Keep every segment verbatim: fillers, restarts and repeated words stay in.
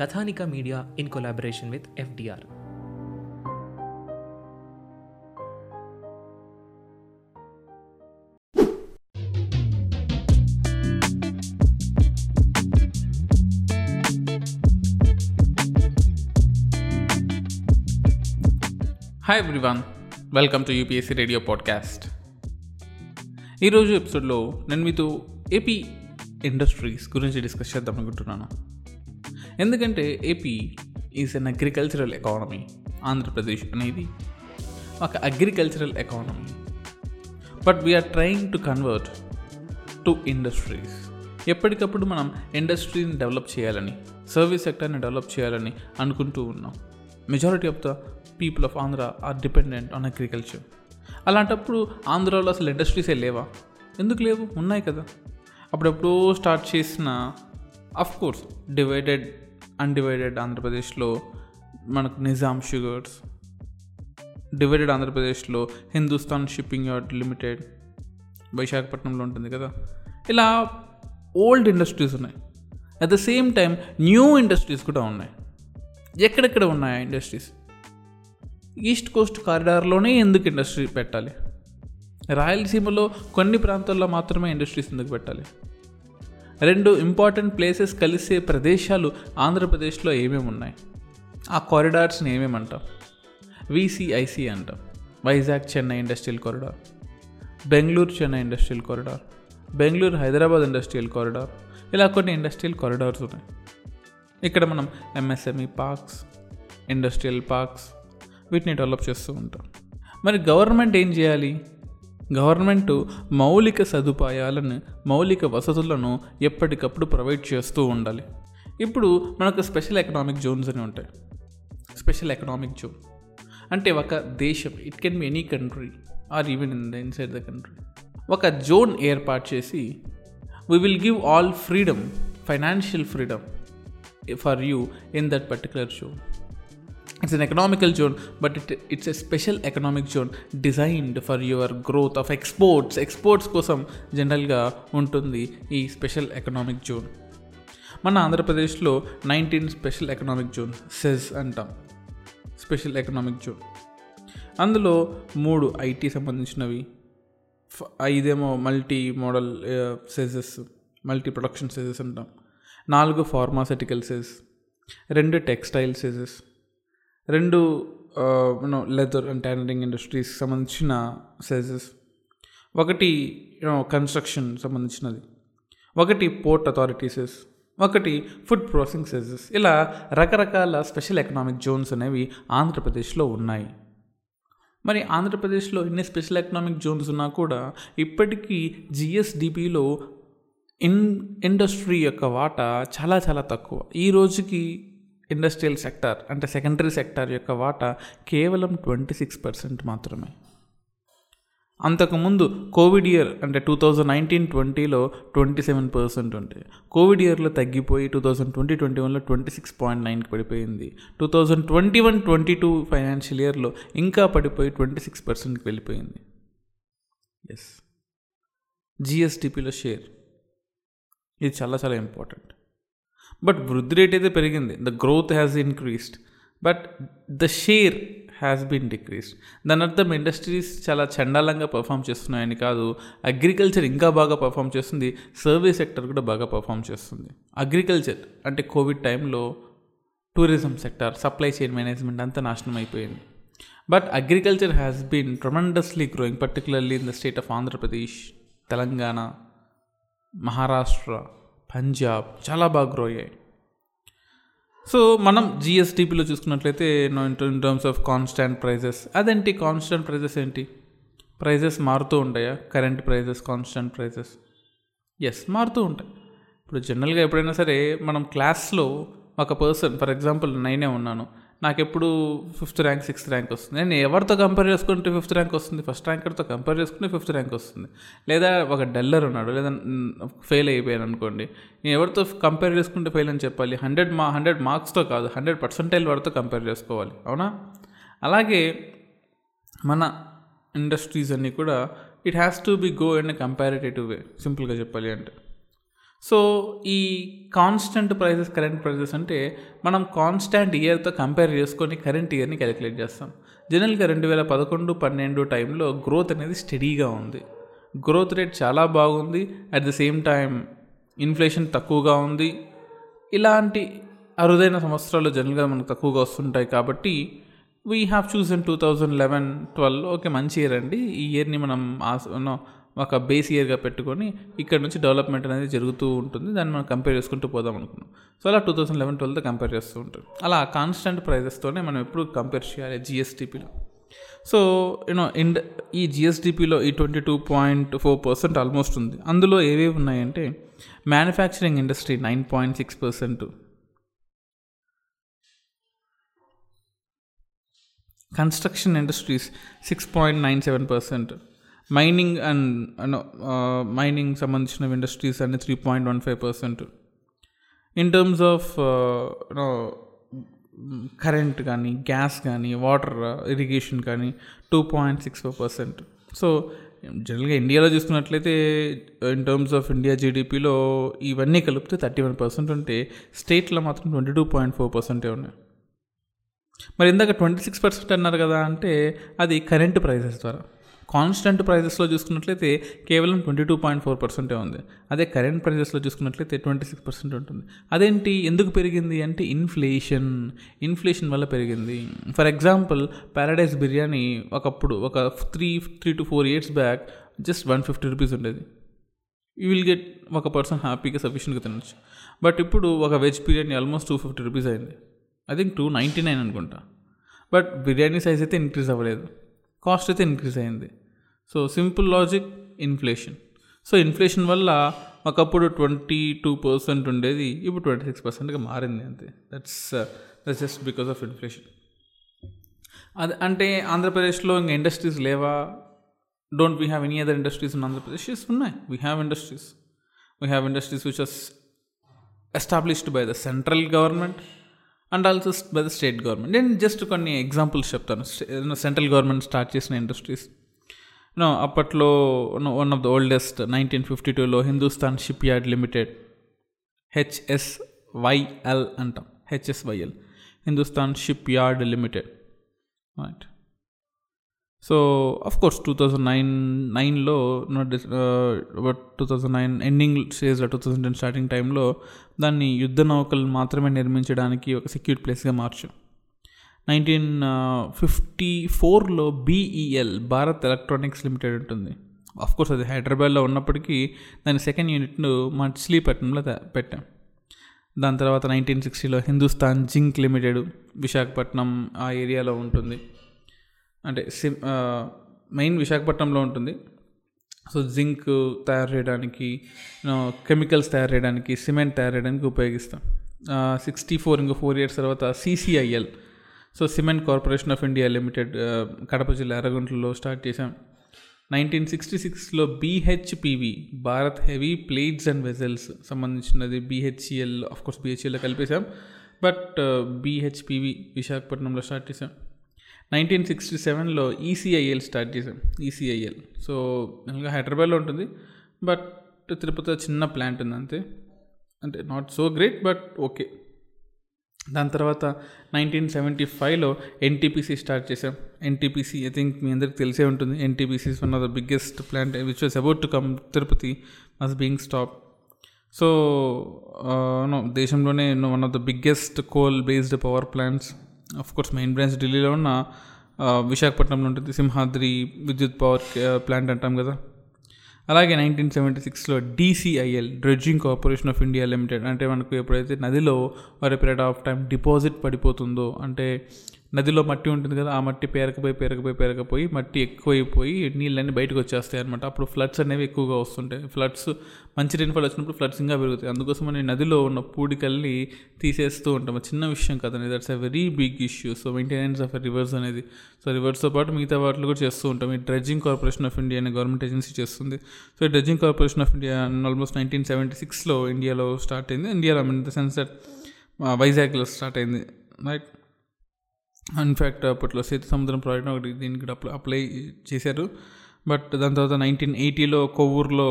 Kathanika media in collaboration with FDR. Hi everyone, welcome to UPSC radio podcast. ఈరోజు ఎపిసోడ్లో నేను మీతో AP industries గురించి డిస్కస్ చేద్దాం అనుకుంటున్నాను. ఎందుకంటే AP is an agricultural economy. Andhra Pradesh అనేది ఒక agricultural economy, but we are trying to convert to industries. ఎప్పటికప్పుడు మనం ఇండస్ట్రీని డెవలప్ చేయాలని, సర్వీస్ సెక్టర్ని డెవలప్ చేయాలని అనుకుంటూ ఉన్నాం. Majority of the people of Andhra are dependent on agriculture. అలాంటప్పుడు ఆంధ్రాలో అసలు ఇండస్ట్రీసే లేవా? ఎందుకు లేవు? ఉన్నాయి కదా. అప్పుడప్పుడు స్టార్ట్ చేసిన, అఫ్కోర్స్ డివైడెడ్ అన్డివైడెడ్ ఆంధ్రప్రదేశ్లో మనకు నిజాం షుగర్స్, డివైడెడ్ ఆంధ్రప్రదేశ్లో హిందుస్థాన్ షిప్పింగ్ యార్డ్ లిమిటెడ్ విశాఖపట్నంలో ఉంటుంది కదా. ఇలా ఓల్డ్ ఇండస్ట్రీస్ ఉన్నాయి. At the same time new industries కూడా ఉన్నాయి. ఎక్కడెక్కడ ఉన్నాయి ఆ ఇండస్ట్రీస్? ఈస్ట్ కోస్ట్ కారిడార్లోనే ఎందుకు ఇండస్ట్రీ పెట్టాలి? రాయలసీమలో కొన్ని ప్రాంతాల్లో మాత్రమే ఇండస్ట్రీస్ ఎందుకు పెట్టాలి? రెండు ఇంపార్టెంట్ ప్లేసెస్ కలిసే ప్రదేశాలు ఆంధ్రప్రదేశ్లో ఏమేమి ఉన్నాయి? ఆ కారిడార్స్ని ఏమేమి అంటాం? వీసీఐసి అంటాం. Vizag Chennai industrial corridor, Bengaluru Chennai industrial corridor, Bengaluru Hyderabad industrial corridor, ఇలా కొన్ని ఇండస్ట్రియల్ కారిడార్స్ ఉన్నాయి. ఇక్కడ మనం ఎంఎస్ఎంఈ పార్క్స్, ఇండస్ట్రియల్ పార్క్స్ వీటిని డెవలప్ చేస్తూ ఉంటాం. మరి గవర్నమెంట్ ఏం చేయాలి? గవర్నమెంట్ మౌలిక సదుపాయాలను, మౌలిక వసతులను ఎప్పటికప్పుడు ప్రొవైడ్ చేస్తూ ఉండాలి. ఇప్పుడు మనకు స్పెషల్ ఎకనామిక్ జోన్స్ అని ఉంటాయి. స్పెషల్ ఎకనామిక్ జోన్ అంటే ఒక దేశం, it can be any country or even in the inside the country, ఒక జోన్ ఏర్పాటు చేసి we will give all freedom, financial freedom for you in that particular zone. It's an economical zone, but it, it's a special economic zone designed for your growth of exports. Exports kosam general ga untundi ee special economic zone. Mana Andhra Pradesh lo nineteen special economic zones S E Z antam. Special economic zone అందులో మూడు IT సంబంధించినవి, ఐదేమో multi model SEZs, multi production SEZs అంటాం, నాలుగు pharmaceutical SEZ, రెండు textile SEZs, రెండు you know leather and tailoring ఇండస్ట్రీస్కి సంబంధించిన సెజెస్, ఒకటి యూనో కన్స్ట్రక్షన్ సంబంధించినది, ఒకటి పోర్ట్ అథారిటీ సెజ్, ఒకటి ఫుడ్ ప్రాసెసింగ్ సెజెస్. ఇలా రకరకాల స్పెషల్ ఎకనామిక్ జోన్స్ అనేవి ఆంధ్రప్రదేశ్లో ఉన్నాయి. మరి ఆంధ్రప్రదేశ్లో ఇన్ని స్పెషల్ ఎకనామిక్ జోన్స్ ఉన్నా కూడా ఇప్పటికీ జిఎస్డిపిలో ఇన్ ఇండస్ట్రీ యొక్క వాటా చాలా చాలా తక్కువ. ఈ రోజుకి ఇండస్ట్రియల్ సెక్టార్ అంటే సెకండరీ సెక్టార్ యొక్క వాటా కేవలం ట్వంటీ సిక్స్ పర్సెంట్ మాత్రమే. అంతకుముందు కోవిడ్ ఇయర్ అంటే టూ థౌజండ్ నైన్టీన్ ట్వంటీలో ట్వంటీ సెవెన్ పర్సెంట్ ఉంటే, కోవిడ్ ఇయర్లో తగ్గిపోయి టూ థౌజండ్ ట్వంటీ ట్వంటీ వన్లో ట్వంటీ సిక్స్ పాయింట్ నైన్కి పడిపోయింది. Two thousand twenty one twenty two financial ఇయర్లో ఇంకా పడిపోయి ట్వంటీ సిక్స్ పర్సెంట్కి వెళ్ళిపోయింది. ఎస్, జిఎస్టిపిలో షేర్ ఇది చాలా చాలా ఇంపార్టెంట్. బట్ వృద్ధి రేట్ అయితే పెరిగింది, the growth has increased, but the share has been decreased. దాని అర్థం ఇండస్ట్రీస్ చాలా చండాలంగా పర్ఫామ్ చేస్తున్నాయని కాదు. అగ్రికల్చర్ ఇంకా బాగా పర్ఫామ్ చేస్తుంది, సర్వీస్ సెక్టర్ కూడా బాగా పర్ఫామ్ చేస్తుంది. అగ్రికల్చర్ అంటే కోవిడ్ టైంలో tourism sector, supply chain management అంతా నాశనం అయిపోయింది. But agriculture has been tremendously growing, particularly in the state of Andhra Pradesh, Telangana, Maharashtra, Punjab చాలా బాగా గ్రో అయ్యాయి. సో మనం జిఎస్టీపీలో చూసుకున్నట్లయితే in terms of constant prices, అదేంటి కాన్స్టాంట్ ప్రైజెస్ ఏంటి? ప్రైజెస్ మారుతూ ఉంటాయా? Current prices, constant prices, yes మారుతూ ఉంటాయి. ఇప్పుడు జనరల్గా ఎప్పుడైనా సరే మనం క్లాస్లో ఒక పర్సన్, ఫర్ ఎగ్జాంపుల్ నేనే ఉన్నాను, నాకు ఎప్పుడు ఫిఫ్త్ ర్యాంక్ సిక్స్త్ ర్యాంక్ వస్తుంది, నేను ఎవరితో కంపేర్ చేసుకుంటే ఫిఫ్త్ ర్యాంక్ వస్తుంది, ఫస్ట్ ర్యాంకర్తో కంపేర్ చేసుకుంటే ఫిఫ్త్ ర్యాంక్ వస్తుంది. లేదా ఒక డల్లర్ ఉన్నాడు, లేదా ఫెయిల్ అయిపోయాను అనుకోండి, నేను ఎవరితో కంపేర్ చేసుకుంటే ఫెయిల్ అని చెప్పాలి? హండ్రెడ్ మా హండ్రెడ్ మార్క్స్తో కాదు, హండ్రెడ్ పర్సెంటైల్ వారితో కంపేర్ చేసుకోవాలి, అవునా? అలాగే మన ఇండస్ట్రీస్ అన్నీ కూడా it has to be go in a comparative way, సింపుల్గా చెప్పాలి అంటే. సో ఈ కాన్స్టెంట్ ప్రైజెస్, కరెంట్ ప్రైజెస్ అంటే మనం కాన్స్టాంట్ ఇయర్తో కంపేర్ చేసుకొని కరెంట్ ఇయర్ని క్యాలిక్యులేట్ చేస్తాం. జనరల్గా రెండు వేల పదకొండు పన్నెండు టైంలో గ్రోత్ అనేది స్టడీగా ఉంది, గ్రోత్ రేట్ చాలా బాగుంది, at the same time inflation తక్కువగా ఉంది. ఇలాంటి అరుదైన సంవత్సరాలు జనరల్గా మనకు తక్కువగా వస్తుంటాయి కాబట్టి we have chosen two thousand eleven twelve okay మంచి ఇయర్ అండి, ఈ ఇయర్ని మనం ఆసో ఒక బేస్ ఇయర్గా పెట్టుకొని ఇక్కడ నుంచి డెవలప్మెంట్ అనేది జరుగుతూ ఉంటుంది, దాన్ని మనం కంపేర్ చేసుకుంటూ పోదాం అనుకున్నాం. సో అలా టూ థౌసండ్ లెవెన్ ట్వెల్వ్తో కంపేర్ చేస్తూ ఉంటాం. అలా కాన్స్టెంట్ ప్రైజెస్తోనే మనం ఎప్పుడు కంపేర్ చేయాలి జిఎస్టీపీలో. సో యూనో ఇండ్ ఈ జిఎస్టీపీలో ఈ twenty two point four percent almost ఉంది. అందులో ఏవేవి ఉన్నాయంటే manufacturing industry nine point six percent, construction industries six point nine seven percent, mining and mining సంబంధించిన ఇండస్ట్రీస్ అన్ని three point one five percent. In terms of current కానీ, gas కానీ, water irrigation కానీ two point six five percent. So జనరల్గా ఇండియాలో చూసుకున్నట్లయితే in terms of India జీడిపిలో ఇవన్నీ కలిపితే థర్టీ వన్ పర్సెంట్ ఉంటే స్టేట్లో మాత్రం ట్వంటీ టూ పాయింట్ ఫోర్ పర్సెంటే ఉన్నాయి. మరి ఇందాక ట్వంటీ సిక్స్ పర్సెంట్ అన్నారు కదా, అంటే అది కరెంట్ ప్రైజెస్ ద్వారా. కాన్స్టెంట్ ప్రైజెస్లో చూసుకున్నట్లయితే కేవలం ట్వంటీ టూ పాయింట్ ఫోర్ పర్సెంటే ఉంది, అదే కరెంట్ ప్రైజెస్లో చూసుకున్నట్లయితే ట్వంటీ సిక్స్ పర్సెంట్ ఉంటుంది. అదేంటి, ఎందుకు పెరిగింది అంటే ఇన్ఫ్లేషన్, ఇన్ఫ్లేషన్ వల్ల పెరిగింది. ఫర్ ఎగ్జాంపుల్ ప్యారడైజ్ బిర్యానీ ఒకప్పుడు ఒక three three to four years back just one fifty rupees ఉండేది, యూ విల్ గెట్ ఒక పర్సన్ హ్యాపీగా సఫిషియెంట్గా తినచ్చు. బట్ ఇప్పుడు ఒక veg biryani almost two fifty rupees అయింది, I think two ninety nine అనుకుంటా. బట్ బిర్యానీ సైజ్ అయితే ఇంక్రీజ్ అవ్వలేదు, కాస్ట్ అయితే ఇంక్రీజ్ అయింది. So simple logic inflation. So inflation వల్ల ఒకప్పుడు ట్వంటీ టూ పర్సెంట్ ఉండేది, ఇప్పుడు ట్వంటీ సిక్స్ పర్సెంట్గా మారింది, అంతే. That's that's just because of inflation. అది అంటే ఆంధ్రప్రదేశ్లో ఇంకా ఇండస్ట్రీస్ లేవా? Don't we have any other industries in Andhra Pradesh? ఉన్నాయి, we have industries, we have industries which are established by the central government and also by the state government. నేను just కొన్ని examples చెప్తాను. Central government start చేసిన industries, no అప్పట్లో one of the oldest nineteen fifty టూలో Hindustan ship yard limited, హెచ్ఎస్వైఎల్ అంటాం, హెచ్ఎస్వైఎల్ Hindustan ship yard limited, right? So of course two thousand nine నైన్లో two thousand nine ending స్టేజ్లో two thousand ten starting టైంలో దాన్ని యుద్ధ నౌకలు మాత్రమే నిర్మించడానికి ఒక సెక్యూర్డ్ ప్లేస్గా మార్చాం. నైన్టీన్ ఫిఫ్టీ ఫోర్లో బీఈఎల్ భారత్ ఎలక్ట్రానిక్స్ లిమిటెడ్ ఉంటుంది. అఫ్కోర్స్ అది హైదరాబాద్లో ఉన్నప్పటికీ దాని సెకండ్ యూనిట్ను మచిలీపట్నంలో పెట్టాం. దాని తర్వాత నైన్టీన్ సిక్స్టీలో హిందుస్థాన్ జింక్ లిమిటెడ్ విశాఖపట్నం ఆ ఏరియాలో ఉంటుంది, అంటే సిమ్ మెయిన్ విశాఖపట్నంలో ఉంటుంది. సో జింక్ తయారు చేయడానికి, కెమికల్స్ తయారు చేయడానికి, సిమెంట్ తయారు చేయడానికి ఉపయోగిస్తాం. సిక్స్టీ ఫోర్ ఇంకో ఫోర్ ఇయర్స్ తర్వాత సిసిఐఎల్, so cement corporation of India limited, Kadapa జిల్లా ఎర్రగుంటలో స్టార్ట్ చేశాం. నైన్టీన్ సిక్స్టీ సిక్స్లో BHPV Bharat heavy plates and vessels సంబంధించినది బీహెచ్సిఎల్, ఆఫ్కోర్స్ బీహెచ్సిఎల్లో కలిపేశాం, బట్ బీహెచ్పివి విశాఖపట్నంలో స్టార్ట్ చేశాం. నైన్టీన్ సిక్స్టీ సెవెన్లో ఈసీఐఎల్ స్టార్ట్ చేసాం, ఈసీఐఎల్ సో ఇంకా హైదరాబాద్లో ఉంటుంది, బట్ తిరుపతిలో చిన్న ప్లాంట్ ఉంది అంతే, అంటే not so great but okay. దాని తర్వాత నైన్టీన్ సెవెంటీ ఫైవ్లో ఎన్టీపీసీ స్టార్ట్ చేసాం. ఎన్టీపీసీ ఐ థింక్ మీ అందరికీ తెలిసే ఉంటుంది, NTPC is one of the biggest plant which was about to come Tirupati was being stop. So no దేశంలోనే ఎన్నో one of the biggest coal based power plants. Of course main branch ఢిల్లీలో ఉన్న విశాఖపట్నంలో ఉంటుంది సింహాద్రి విద్యుత్ పవర్ ప్లాంట్ అంటాం కదా. అలాగే నైన్టీన్ సెవెంటీ సిక్స్లో డీసీఐఎల్ dredging corporation of India limited, అంటే మనకు ఎప్పుడైతే నదిలో వారి పీరియడ్ ఆఫ్ టైం డిపాజిట్ పడిపోతుందో, అంటే నదిలో మట్టి ఉంటుంది కదా, ఆ మట్టి పేరకపోయి పేరకపోయి పేరకపోయి మట్టి ఎక్కువైపోయి నీళ్ళన్నీ బయటకు వచ్చేస్తాయి అనమాట. అప్పుడు ఫ్లడ్స్ అనేవి ఎక్కువగా వస్తుంటాయి. ఫ్లడ్స్ మంచి రెయిన్ఫాల్ వచ్చినప్పుడు ఫ్లడ్స్ ఇంకా పెరుగుతాయి. అందుకోసం మనం నదిలో ఉన్న పూడికల్ని తీసేస్తూ ఉంటాం. చిన్న విషయం కదండి, that's a very big issue. So maintenance of rivers అనేది, సో రివర్స్తో పాటు మిగతా వాటిలో కూడా చేస్తూ ఉంటాం. ఈ డ్రెడ్జింగ్ కార్పొరేషన్ ఆఫ్ ఇండియా అనే గవర్నమెంట్ ఏజెన్సీ చేస్తుంది. సో ఈ dredging corporation of India almost nineteen seventy సిక్స్లో ఇండియాలో స్టార్ట్ అయింది. ఇండియాలో ఇన్ ద సెన్స్ దట్ వైజాగ్లో స్టార్ట్ అయింది, రైట్. ఇన్ఫ్యాక్ట్ అప్పట్లో సేతు సముద్రం ప్రాజెక్ట్ ఒకటి దీనికి అప్లై అప్లై చేశారు. బట్ దాని తర్వాత నైన్టీన్ ఎయిటీలో కొవ్వూరులో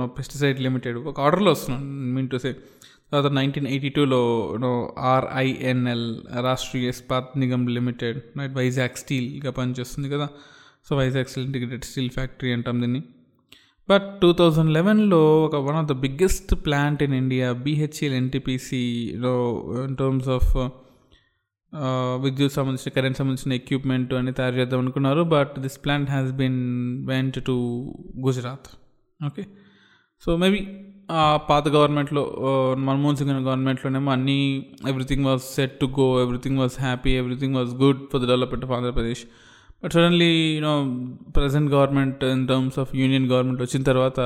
నో పెస్టిసైడ్ లిమిటెడ్ ఒక ఆర్డర్లో వస్తున్నాను మీన్ టు సే. తర్వాత నైన్టీన్ ఎయిటీ టూలో no RINL Rashtriya Ispat Nigam limited, నైట్ వైజాగ్ స్టీల్గా పనిచేస్తుంది కదా, so Vizag steel integrated steel factory అంటాం దీన్ని. బట్ టూ థౌజండ్ లెవెన్లో ఒక one of the biggest plant in India BHEL ఎన్టీపీసీలో ఇన్ టర్మ్స్ ఆఫ్ విద్యుత్ సంబంధించిన కరెంట్ సంబంధించిన ఎక్విప్మెంట్ అని తయారు చేద్దాం అనుకున్నారు. But this plant has been went to Gujarat, okay. So maybe ఆ పాత గవర్నమెంట్లో మన్మోహన్ సింగ్ గవర్నమెంట్లోనేమో అన్నీ everything was set to go, everything was happy, everything was good for the development of Andhra Pradesh. But suddenly you know present government in terms of union government వచ్చిన తర్వాత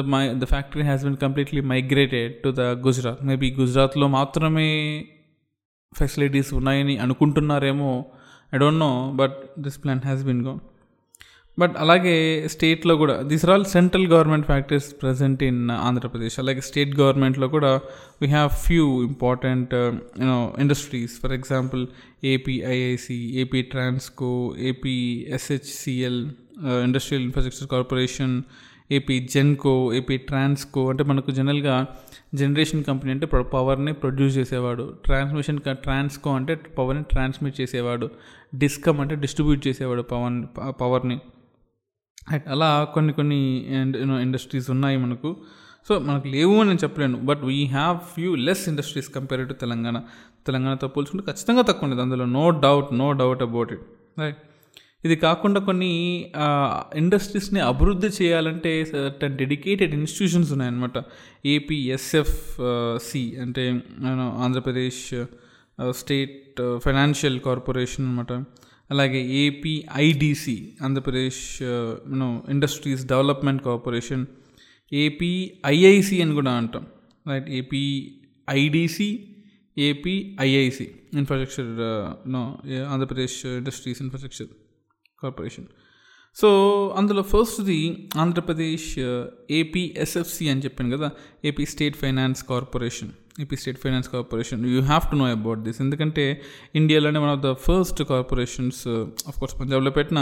the my the factory has been completely migrated to the Gujarat. Maybe గుజరాత్లో మాత్రమే facilities ఉన్నాయని అనుకుంటున్నారేమో, I don't know, but this plant has been gone. But అలాగే స్టేట్లో కూడా this are all central government factories present in Andhra Pradesh. అలాగే స్టేట్ గవర్నమెంట్లో కూడా we have few important you know industries. For example AP IIC, AP Transco, AP ఎస్హెచ్సిఎల్ industrial infrastructure corporation, AP Genco, AP Transco. అంటే మనకు జనరల్గా generation company అంటే పవర్ని ప్రొడ్యూస్ చేసేవాడు, ట్రాన్స్మిషన్ ట్రాన్స్కో అంటే పవర్ని ట్రాన్స్మిట్ చేసేవాడు, డిస్కమ్ అంటే డిస్ట్రిబ్యూట్ చేసేవాడు పవర్ పవర్ని అలా కొన్ని కొన్ని యూనో ఇండస్ట్రీస్ ఉన్నాయి మనకు. సో మనకు లేవు అని నేను చెప్పలేను, but we have few less industries compared to Telangana. తెలంగాణతో పోల్చుకుంటే ఖచ్చితంగా తక్కువ ఉండేది, అందులో no doubt, no doubt about it, right. ఇది కాకుండా కొన్ని ఇండస్ట్రీస్ని అభివృద్ధి చేయాలంటే సర్టన్ డెడికేటెడ్ ఇన్స్టిట్యూషన్స్ ఉన్నాయన్నమాట. ఏపీఎస్ఎఫ్సి అంటే ఆంధ్రప్రదేశ్ స్టేట్ ఫైనాన్షియల్ కార్పొరేషన్ అనమాట. అలాగే APIDC Andhra Pradesh you know industries development corporation, APIIC అని కూడా అంటాం, right. APIDC, APIIC infrastructure you know Andhra Pradesh industries infrastructure corporation. So అందులో ఫస్ట్ది ఆంధ్రప్రదేశ్ ఏపీఎస్ఎఫ్సి అని చెప్పాను కదా, AP state finance corporation. AP state finance corporation you have to know about this, ఎందుకంటే ఇండియాలోనే one of the first corporations. Of course పంజాబ్లో పెట్టిన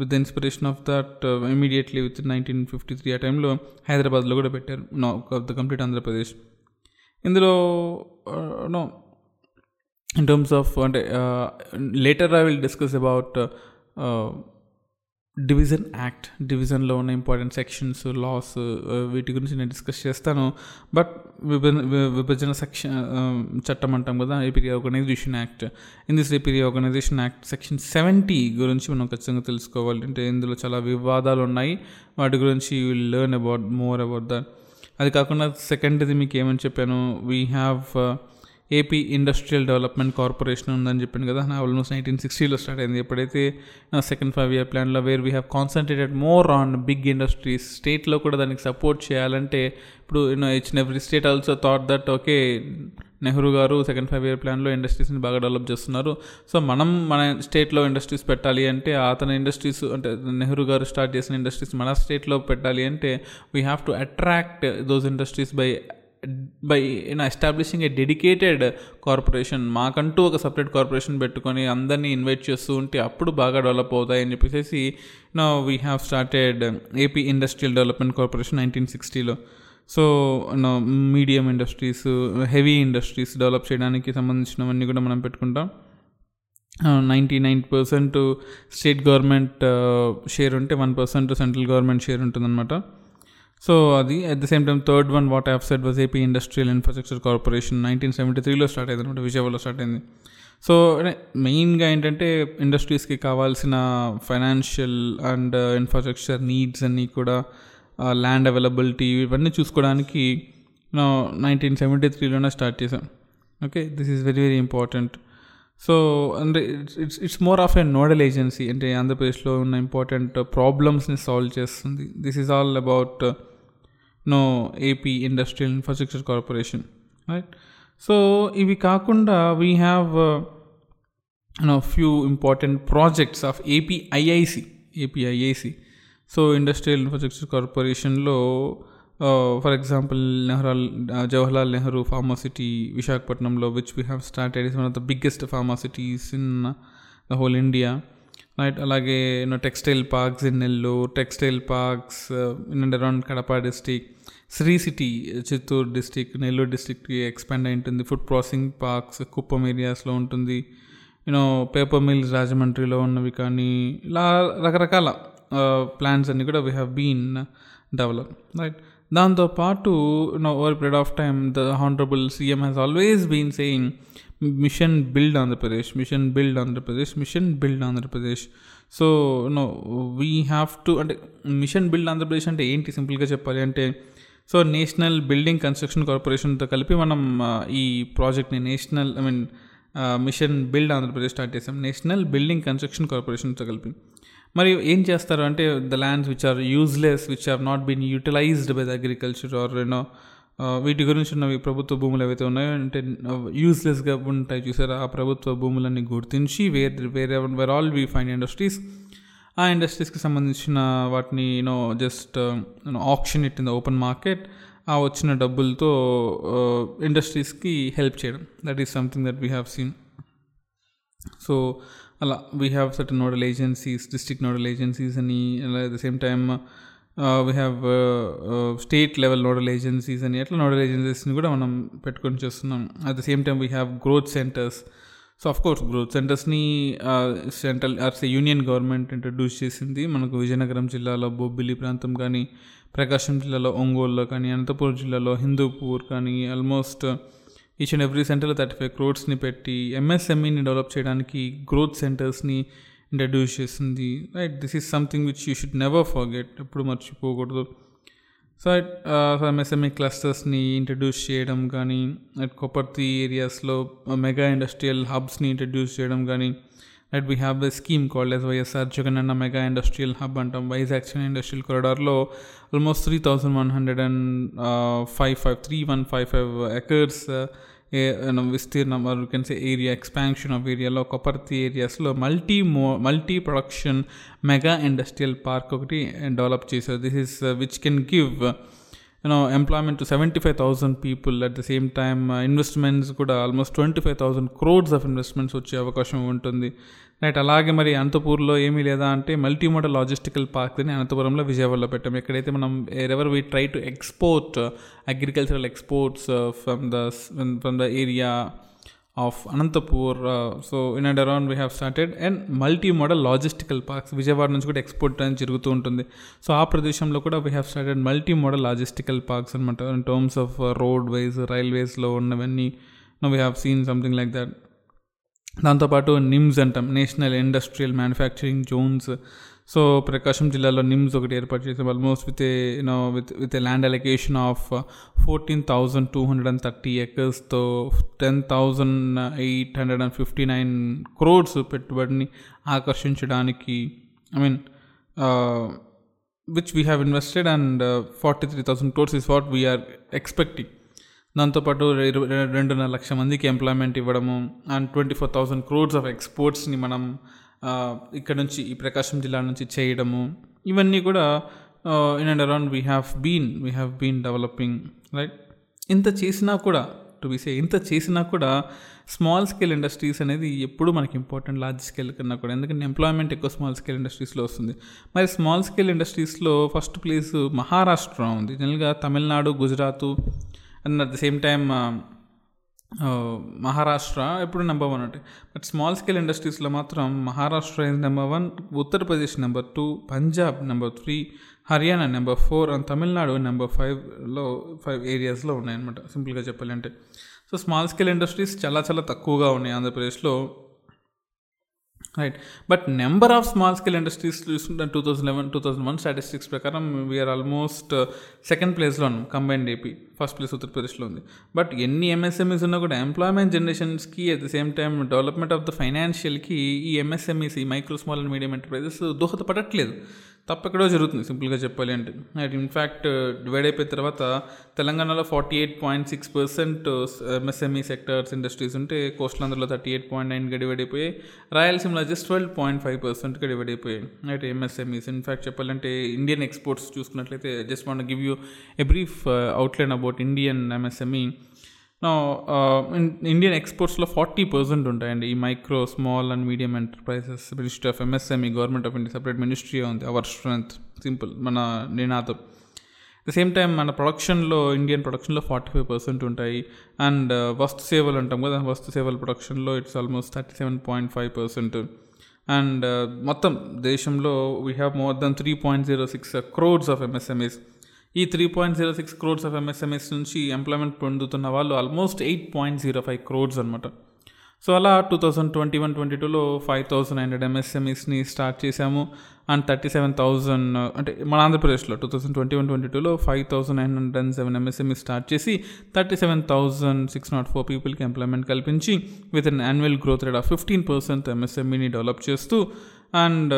with the inspiration of that immediately with nineteen fifty three ఆ టైంలో హైదరాబాద్లో కూడా పెట్టారు, no of the complete Andhra Pradesh. ఇందులో నో ఇన్ టర్మ్స్ ఆఫ్ అంటే later I will discuss about division act, డివిజన్లో ఉన్న ఇంపార్టెంట్ సెక్షన్స్, లాస్, వీటి గురించి నేను డిస్కస్ చేస్తాను. బట్ విభజన విభజన సెక్షన్ చట్టం అంటాం కదా, AP reorganisation act. In this AP reorganisation act section seventy గురించి మనం ఖచ్చితంగా తెలుసుకోవాలి, అంటే ఇందులో చాలా వివాదాలు ఉన్నాయి, వాటి గురించి you will learn about more about that. అది కాకుండా సెకండ్ది మీకు ఏమని చెప్పాను, we have AP industrial development corporation ఉందని చెప్పాను కదా, ఆల్మోస్ట్ నైన్టీన్ సిక్స్టీలో స్టార్ట్ అయింది. ఎప్పుడైతే సెకండ్ ఫైవ్ ఇయర్ ప్లాన్లో where we have concentrated more on big industries. స్టేట్లో కూడా దానికి సపోర్ట్ చేయాలంటే ఇప్పుడు you know each and every state also thought that okay Nehru garu second five year ప్లాన్లో ఇండస్ట్రీస్ని బాగా డెవలప్ చేస్తున్నారు, సో మనం మన స్టేట్లో ఇండస్ట్రీస్ పెట్టాలి అంటే అతని ఇండస్ట్రీస్ అంటే నెహ్రూ గారు స్టార్ట్ చేసిన ఇండస్ట్రీస్ మన స్టేట్లో పెట్టాలి అంటే we have to attract those industries by by you know establishing a dedicated corporation. మాకంటూ ఒక సపరేట్ కార్పొరేషన్ పెట్టుకొని అందరినీ ఇన్వైట్ చేస్తూ ఉంటే అప్పుడు బాగా డెవలప్ అవుతాయి అని చెప్పేసి you know we have started AP industrial development corporation nineteen సిక్స్టీలో. So you know medium industries, heavy industries develop చేయడానికి సంబంధించినవన్నీ కూడా మనం పెట్టుకుంటాం. Ninety nine percent state government share ఉంటే one percent central government share ఉంటుందన్నమాట. సో అది at the same time third one what have said was AP industrial infrastructure corporation nineteen seventy త్రీలో start అయింది అనమాట, విజయవాడలో స్టార్ట్ అయింది. సో మెయిన్గా ఏంటంటే ఇండస్ట్రీస్కి కావాల్సిన ఫైనాన్షియల్ అండ్ ఇన్ఫ్రాస్ట్రక్చర్ నీడ్స్ అన్నీ కూడా, ల్యాండ్ అవైలబిలిటీ, ఇవన్నీ చూసుకోవడానికి నైన్టీన్ సెవెంటీ త్రీలోనే స్టార్ట్ చేశాం. Okay, this is very very important. So అంటే it's it's more of a nodal agency, అంటే ఆంధ్రప్రదేశ్లో ఉన్న ఇంపార్టెంట్ ప్రాబ్లమ్స్ని సాల్వ్ చేస్తుంది. This is all about no AP industrial infrastructure corporation, right. So ఇవి కాకుండా we have no few important projects of APIIC, APIIC. So industrial infrastructure కార్పొరేషన్లో for example Nehra Jawaharlal Nehru pharma city విశాఖపట్నంలో, which we have started, is one of the biggest pharma cities in the whole India, right. అలాగే you know textile parks in Nellore, textile parks in and around Kadapa district, Sri city Chittoor district, Nellore డిస్టిక్కి expand అయి ఉంటుంది. Food processing parks Kuppam ఏరియాస్లో ఉంటుంది, you know paper mills రాజమండ్రిలో ఉన్నవి, కానీ ఇలా రకరకాల ప్లాన్స్ అన్నీ కూడా we have been develop, right. దాంతోపాటు no over period of time the honourable CM has always been saying mission build Andhra Pradesh, mission build Andhra Pradesh, mission build Andhra Pradesh. So no we have to, అంటే mission build Andhra Pradesh అంటే ఏంటి సింపుల్గా చెప్పాలి అంటే, so national building construction కార్పొరేషన్తో కలిపి మనం ఈ ప్రాజెక్ట్ని national I mean mission build Andhra Pradesh start చేసాం, నేషనల్ బిల్డింగ్ కన్స్ట్రక్షన్ కార్పొరేషన్తో కలిపి. మరి ఏం చేస్తారు అంటే the lands which are useless, which have not been utilised by the agriculture or you know, వీటి గురించి ఉన్నవి ప్రభుత్వ భూములు ఏవైతే ఉన్నాయో అంటే యూజ్లెస్గా ఉంటాయి చూసారు, ఆ ప్రభుత్వ భూములన్నీ గుర్తించి వేరే వేరే where all we find industries, ఆ ఇండస్ట్రీస్కి సంబంధించిన వాటిని you know just you know auction it in the open market, ఆ వచ్చిన డబ్బులతో ఇండస్ట్రీస్కి హెల్ప్ చేయడం, that is something that we have seen. So అలా we have certain nodal agencies, district nodal agencies అని, అలా at the same time we have state level nodal agencies అని, అట్లా నోడల్ ఏజెన్సీస్ని కూడా మనం పెట్టుకొని చేస్తున్నాం. At the same time we have growth centres. So of course growth సెంటర్స్ని central or say union government introduce చేసింది. మనకు విజయనగరం జిల్లాలో బొబ్బిలి ప్రాంతం కానీ, ప్రకాశం జిల్లాలో ఒంగోలులో కానీ, అనంతపురం జిల్లాలో హిందూపూర్ కానీ, ఆల్మోస్ట్ ఈచ్ అండ్ ఎవ్రీ సెంటర్లో థర్టీ ఫైవ్ క్రోడ్స్ని పెట్టి ఎంఎస్ఎంఈని డెవలప్ చేయడానికి గ్రోత్ సెంటర్స్ని ఇంట్రడ్యూస్ చేసింది, right. This is something which you should never forget, ఎప్పుడు మర్చిపోకూడదు. సో ఎంఎస్ఎంఈ క్లస్టర్స్ని ఇంట్రడ్యూస్ చేయడం కానీ, అట్ కొప్పర్తి ఏరియాస్లో మెగా ఇండస్ట్రియల్ హబ్స్ని ఇంట్రడ్యూస్ చేయడం కానీ, at we have a scheme called as YSR Jagan mega industrial hub అంటాం. వైజాగ్ చెన్నై ఇండస్ట్రియల్ కారిడార్లో almost three thousand one hundred and five five three one five five acres విస్తీర్ణం can say area expansion of ఏరియాలో కొప్పర్తి ఏరియాస్లో multi mo multi production mega industrial park ఒకటి develop చేశారు. This is which can give you know employment to seventy five thousand people. At the same time investments కూడా almost twenty five thousand crores of investments వచ్చే అవకాశం ఉంటుంది, right. అలాగే మరి అనంతపూర్లో ఏమీ లేదా అంటే మల్టీ మోడల్ లాజిస్టికల్ పార్క్ అని అనంతపురంలో విజయవాడలో పెట్టాం. ఎక్కడైతే మనం ever we try to export agricultural exports from the from the area of Anantapur. So in and around we have started and multi modal logistical parks. Vijayawada నుంచి కూడా ఎక్స్పోర్ట్ అనేది జరుగుతూ ఉంటుంది. సో ఆ ప్రదేశంలో కూడా we have started multi modal logistical parks అనమాట. In terms of road వేస్, రైల్వేస్లో ఉన్నవన్నీ we have seen something like that. దాంతోపాటు నిమ్స్ అంటాం, national industrial manufacturing zones. So Prakasam జిల్లాలో నిమ్స్ ఒకటి ఏర్పాటు చేసాం, almost with a you know with with a land allocation of fourteen thousand two hundred and thirty ఎకర్స్తో ten thousand eight hundred and fifty nine crores పెట్టుబడిని ఆకర్షించడానికి, I mean which we have invested and forty three thousand crores is what we are expecting. దాంతోపాటు రెండున్నర లక్ష మందికి employment ఇవ్వడము and twenty four thousand crores of ఎక్స్పోర్ట్స్ని మనం ఇక్కడ నుంచి ఈ ప్రకాశం జిల్లా నుంచి చేయడము, ఇవన్నీ కూడా in and around we have been we have been developing, right. ఇంత చేసినా కూడా టు బి సే ఇంత చేసినా కూడా స్మాల్ స్కేల్ ఇండస్ట్రీస్ అనేది ఎప్పుడు మనకి ఇంపార్టెంట్ లార్జ్ స్కేల్ కన్నా కూడా, ఎందుకంటే ఎంప్లాయ్మెంట్ ఎక్కువ స్మాల్ స్కేల్ ఇండస్ట్రీస్లో వస్తుంది. మరి స్మాల్ స్కేల్ ఇండస్ట్రీస్లో ఫస్ట్ ప్లేస్ మహారాష్ట్ర ఉంది, జనరల్గా Tamil Nadu, Gujarat and at the same time Maharashtra ఎప్పుడు నెంబర్ వన్ అంటే, బట్ స్మాల్ స్కేల్ ఇండస్ట్రీస్లో మాత్రం Maharashtra is number one, Uttar Pradesh number two, Punjab number three, Haryana number four and Tamil Nadu number ఫైవ్లో ఫైవ్ ఏరియాస్లో ఉన్నాయన్నమాట. సింపుల్గా చెప్పాలంటే సో స్మాల్ స్కేల్ ఇండస్ట్రీస్ చాలా చాలా తక్కువగా ఉన్నాయి ఆంధ్రప్రదేశ్లో, right. But number of small scale industries చూసుకుంటే two thousand eleven two thousand one statistics ప్రకారం వీఆర్ ఆల్మోస్ట్ సెకండ్ ప్లేస్లో ఉన్నాం కంబైన్డ్ ఏపీ, ఫస్ట్ ప్లేస్ ఉత్తరప్రదేశ్లో ఉంది. బట్ ఎన్ని ఎంఎస్ఎంఈస్ ఉన్నా కూడా ఎంప్లాయ్మెంట్ జనరేషన్స్కి at the same time development of the ఫైనాన్షియల్కి ఈ ఎంఎస్ఎంఈస్, ఈ micro small and medium enterprises దోహదపడట్లేదు, తప్పెక్కడో జరుగుతుంది సింపుల్గా చెప్పాలి అంటే. రైట్, ఇన్ఫ్యాక్ట్ డివైడ్ అయిపోయిన తర్వాత తెలంగాణలో forty eight point six percent MSME sectors industries ఉంటే, కోస్టల్ ఆంధ్రలో థర్టీ ఎయిట్ పాయింట్ నైన్గా డివైడ్ అయిపోయాయి, రాయలసీమలో జస్ట్ ట్వెల్వ్ పాయింట్ ఫైవ్ పర్సెంట్గా డివైడ్ అయిపోయాయి. రైట్, ఎంఎస్ఎంఈస్ ఇన్ఫ్యాక్ట్ చెప్పాలంటే ఇండియన్ ఎక్స్పోర్ట్స్ చూసుకున్నట్లయితే, just want give you a brief outline about Indian MSME. No Indian ఎక్స్పోర్ట్స్లో ఫార్టీ పర్సెంట్ ఉంటాయండి ఈ micro small and medium enterprises. Ministry of MSME, government of India separate ministry ఉంది, our strength simple మన నినాతో. At the same time మన ప్రొడక్షన్లో, Indian ప్రొడక్షన్లో forty five percent ఉంటాయి. అండ్ వస్తు సేవలు అంటాం కదా, వస్తు సేవల ప్రొడక్షన్లో it's almost thirty seven point five percent. And మొత్తం దేశంలో we have more than three point zero six crores of MSMEs. ఈ three point zero six crores of MSMEs నుంచి ఎంప్లాయ్మెంట్ పొందుతున్న వాళ్ళు almost eight point zero five crores అనమాట. సో అలా two thousand twenty one twenty టూలో five thousand hundred ఎంఎస్ఎంఈస్ని start చేశాము. And thirty seven thousand అంటే మన ఆంధ్రప్రదేశ్లో two thousand twenty one twenty టూలో five thousand nine hundred and seven MSME start చేసి thirty seven thousand six not four పీపుల్కి employment కల్పించి with an annual growth rate of fifteen percent ఎంఎస్ఎంఈని develop చేస్తూ. And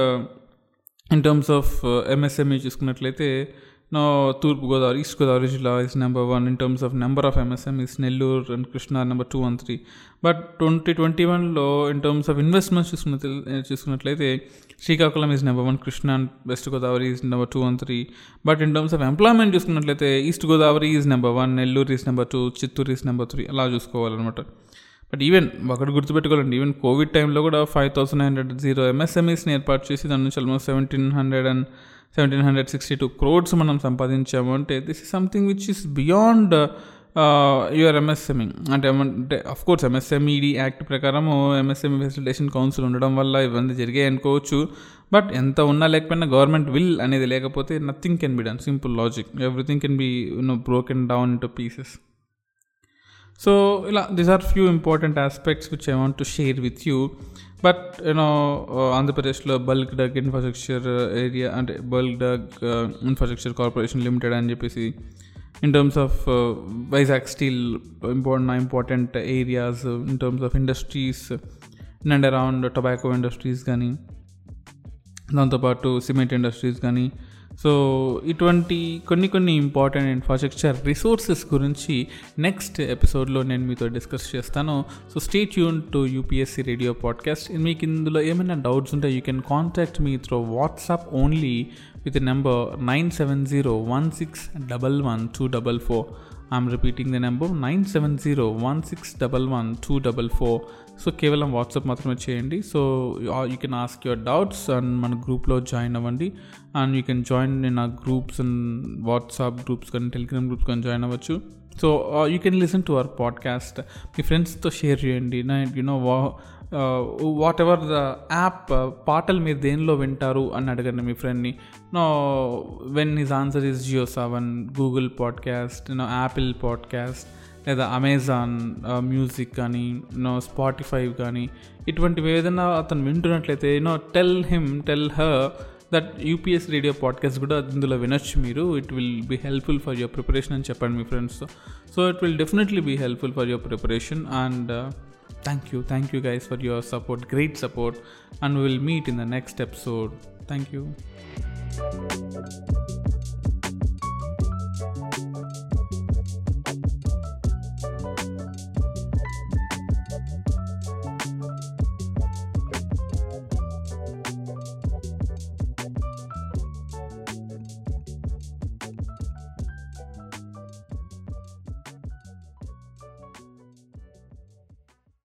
in terms of MSME చూసుకున్నట్లయితే no Turpu Godavari, east Godavari జిల్లా is number one in terms of number of MSMEs. Nellore and Krishna number two and three. But twenty twenty వన్లో in terms of investments చూసుకున్న చూసుకున్నట్లయితే Srikakulam is number one, Krishna and west Godavari is number two and three. But in terms of employment చూసుకున్నట్లయితే east Godavari is number one, Nellore is number two, Chittoor is number three, అలా చూసుకోవాలన్నమాట. But even ఒకటి గుర్తుపెట్టుకోవాలండి, even Covid టైంలో కూడా five thousand hundred zero ఎంఎస్ఎంఈస్ని ఏర్పాటు చేసి దాని నుంచి almost seventeen hundred and seventeen hundred sixty two crores మనం సంపాదించాము అంటే this is something which is beyond your MSME. అంటే అంటే అఫ్కోర్స్ ఎంఎస్ఎంఈడి యాక్ట్ ప్రకారము ఎంఎస్ఎంఈ ఫెసిలిటేషన్ కౌన్సిల్ ఉండడం వల్ల ఇవన్నీ జరిగాయి అనుకోవచ్చు. బట్ ఎంత ఉన్నా లేకపోయినా గవర్నమెంట్ విల్ అనేది లేకపోతే nothing can be done, simple logic. Everything can be you know broken down into pieces. So ఇలా these are few important aspects which I want to share with you. But you know ఆంధ్రప్రదేశ్లో bulk drug infrastructure area అంటే bulk drug infrastructure corporation limited అని చెప్పేసి, in terms of Vizag steel important important areas in terms of industries in and around tobacco industries కానీ, దాంతోపాటు cement industries కానీ. So ఇటువంటి కొన్ని కొన్ని ఇంపార్టెంట్ ఇన్ఫ్రాస్ట్రక్చర్ రిసోర్సెస్ గురించి నెక్స్ట్ ఎపిసోడ్లో నేను మీతో డిస్కస్ చేస్తాను. So stay tune to UPSC radio podcast. మీకు ఇందులో ఏమైనా డౌట్స్ ఉంటే you can contact me through WhatsApp only with number nine seven zero one six double one two double four. I'm repeating the number nine seven zero one six double one two double four. So కేవలం WhatsApp మాత్రమే చేయండి. So you can ask your doubts and మన గ్రూప్లో join అవ్వండి. And you can join in ఆ groups and WhatsApp groups కానీ Telegram groups కానీ join అవ్వచ్చు. So you can listen to our podcast, మీ ఫ్రెండ్స్తో షేర్ చేయండి. అండ్ యునో వా వాట్ ఎవర్ ద యాప్ పాటలు మీరు దేనిలో వింటారు అని అడగండి మీ ఫ్రెండ్ని. No when his answer is Jio seven, Google podcast, no Apple podcast లేదా అమెజాన్ మ్యూజిక్ కానీ, నో స్పాటిఫై కానీ, ఇటువంటివి ఏదైనా అతను వింటున్నట్లయితే no tell him tell her that UPS radio podcast కూడా ఇందులో వినొచ్చు మీరు, it will be helpful for your preparation అని చెప్పండి మీ ఫ్రెండ్స్తో. So it will definitely be helpful for your preparation. And thank you thank you guys for your support, great support, and we will meet in the next episode. Thank you.